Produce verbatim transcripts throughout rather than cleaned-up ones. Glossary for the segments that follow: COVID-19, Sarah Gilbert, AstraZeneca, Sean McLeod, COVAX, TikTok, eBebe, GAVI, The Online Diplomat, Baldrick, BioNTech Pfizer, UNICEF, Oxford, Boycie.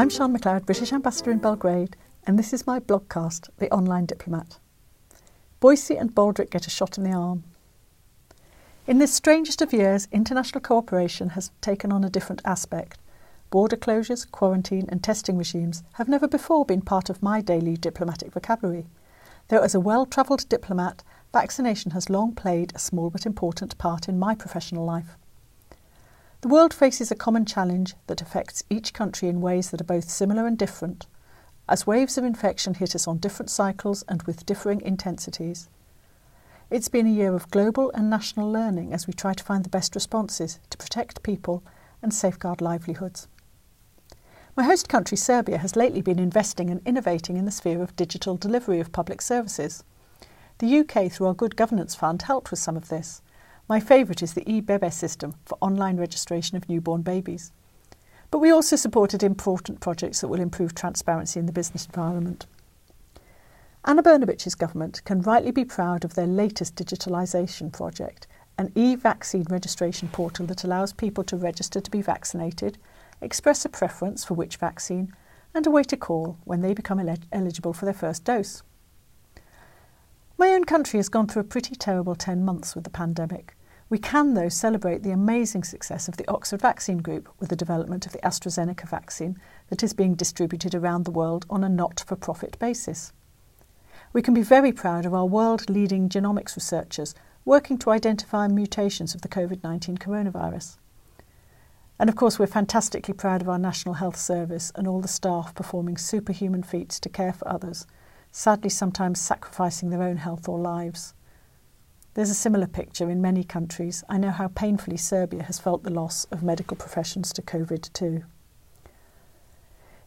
I'm Sean McLeod, British Ambassador in Belgrade, and this is my blogcast, The Online Diplomat. Boycie and Baldrick get a shot in the arm. In this strangest of years, international cooperation has taken on a different aspect. Border closures, quarantine and testing regimes have never before been part of my daily diplomatic vocabulary, though as a well-travelled diplomat, vaccination has long played a small but important part in my professional life. The world faces a common challenge that affects each country in ways that are both similar and different, as waves of infection hit us on different cycles and with differing intensities. It's been a year of global and national learning as we try to find the best responses to protect people and safeguard livelihoods. My host country, Serbia, has lately been investing and innovating in the sphere of digital delivery of public services. The U K, through our Good Governance Fund, helped with some of this. My favourite is the eBebe system for online registration of newborn babies. But we also supported important projects that will improve transparency in the business environment. Ana Brnabić's government can rightly be proud of their latest digitalisation project, an e-vaccine registration portal that allows people to register to be vaccinated, express a preference for which vaccine, and await a call when they become el- eligible for their first dose. My own country has gone through a pretty terrible ten months with the pandemic. We can, though, celebrate the amazing success of the Oxford vaccine group with the development of the AstraZeneca vaccine that is being distributed around the world on a not-for-profit basis. We can be very proud of our world-leading genomics researchers working to identify mutations of the COVID nineteen coronavirus. And of course, we're fantastically proud of our National Health Service and all the staff performing superhuman feats to care for others, sadly sometimes sacrificing their own health or lives. There's a similar picture in many countries. I know how painfully Serbia has felt the loss of medical professions to COVID too.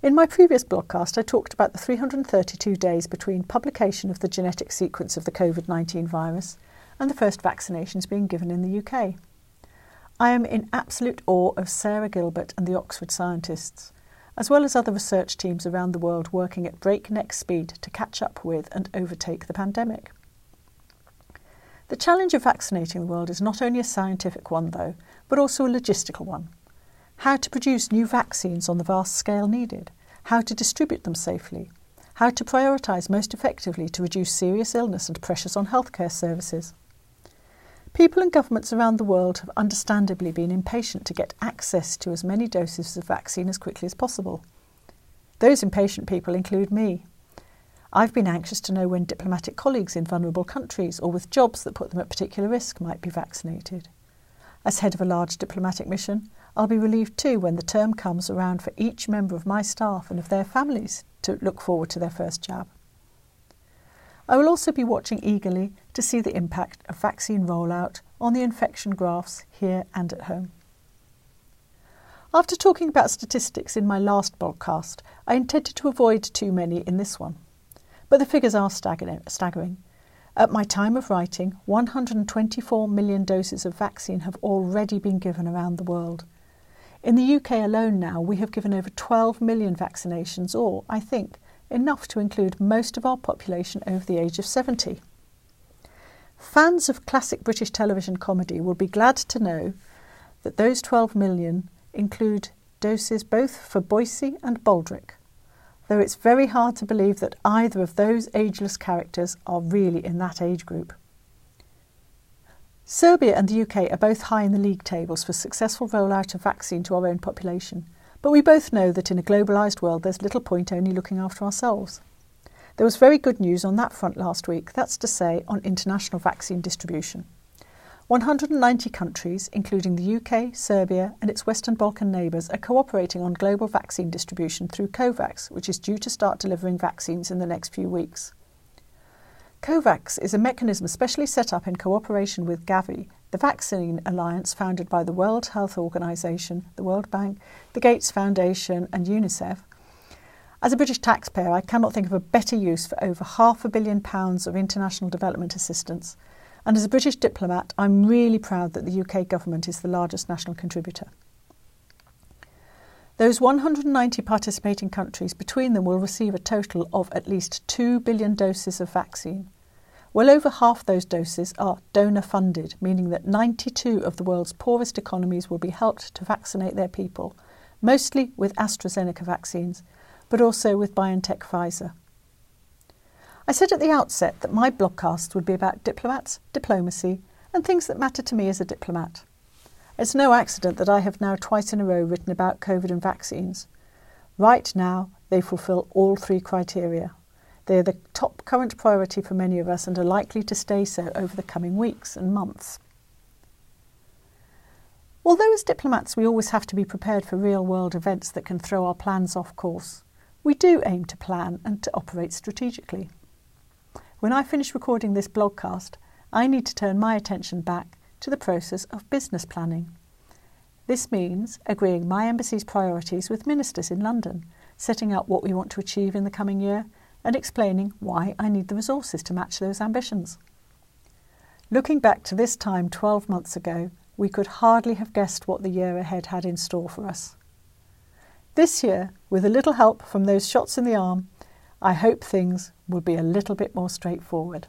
In my previous blogcast, I talked about the three hundred thirty-two days between publication of the genetic sequence of the COVID nineteen virus and the first vaccinations being given in the U K. I am in absolute awe of Sarah Gilbert and the Oxford scientists, as well as other research teams around the world working at breakneck speed to catch up with and overtake the pandemic. The challenge of vaccinating the world is not only a scientific one, though, but also a logistical one. How to produce new vaccines on the vast scale needed, how to distribute them safely, how to prioritise most effectively to reduce serious illness and pressures on healthcare services. People and governments around the world have understandably been impatient to get access to as many doses of vaccine as quickly as possible. Those impatient people include me. I've been anxious to know when diplomatic colleagues in vulnerable countries or with jobs that put them at particular risk might be vaccinated. As head of a large diplomatic mission, I'll be relieved too when the term comes around for each member of my staff and of their families to look forward to their first jab. I will also be watching eagerly to see the impact of vaccine rollout on the infection graphs here and at home. After talking about statistics in my last podcast, I intended to avoid too many in this one. But the figures are staggering. At my time of writing, one hundred twenty-four million doses of vaccine have already been given around the world. In the U K alone now, we have given over twelve million vaccinations, or, I think, enough to include most of our population over the age of seventy. Fans of classic British television comedy will be glad to know that those twelve million include doses both for Boycie and Baldrick, though it's very hard to believe that either of those ageless characters are really in that age group. Serbia and the U K are both high in the league tables for successful rollout of vaccine to our own population, but we both know that in a globalised world there's little point only looking after ourselves. There was very good news on that front last week, that's to say on international vaccine distribution. one hundred ninety countries, including the U K, Serbia and its Western Balkan neighbours, are cooperating on global vaccine distribution through COVAX, which is due to start delivering vaccines in the next few weeks. COVAX is a mechanism specially set up in cooperation with GAVI, the vaccine alliance founded by the World Health Organisation, the World Bank, the Gates Foundation and UNICEF. As a British taxpayer, I cannot think of a better use for over half a billion pounds of international development assistance. And as a British diplomat, I'm really proud that the U K government is the largest national contributor. Those one hundred ninety participating countries between them will receive a total of at least two billion doses of vaccine. Well over half those doses are donor funded, meaning that ninety-two of the world's poorest economies will be helped to vaccinate their people, mostly with AstraZeneca vaccines, but also with BioNTech Pfizer. I said at the outset that my blogcasts would be about diplomats, diplomacy, and things that matter to me as a diplomat. It's no accident that I have now twice in a row written about COVID and vaccines. Right now, they fulfil all three criteria. They are the top current priority for many of us and are likely to stay so over the coming weeks and months. Although as diplomats we always have to be prepared for real-world events that can throw our plans off course, we do aim to plan and to operate strategically. When I finish recording this blogcast, I need to turn my attention back to the process of business planning. This means agreeing my embassy's priorities with ministers in London, setting out what we want to achieve in the coming year, and explaining why I need the resources to match those ambitions. Looking back to this time twelve months ago, we could hardly have guessed what the year ahead had in store for us. This year, with a little help from those shots in the arm, I hope things will be a little bit more straightforward.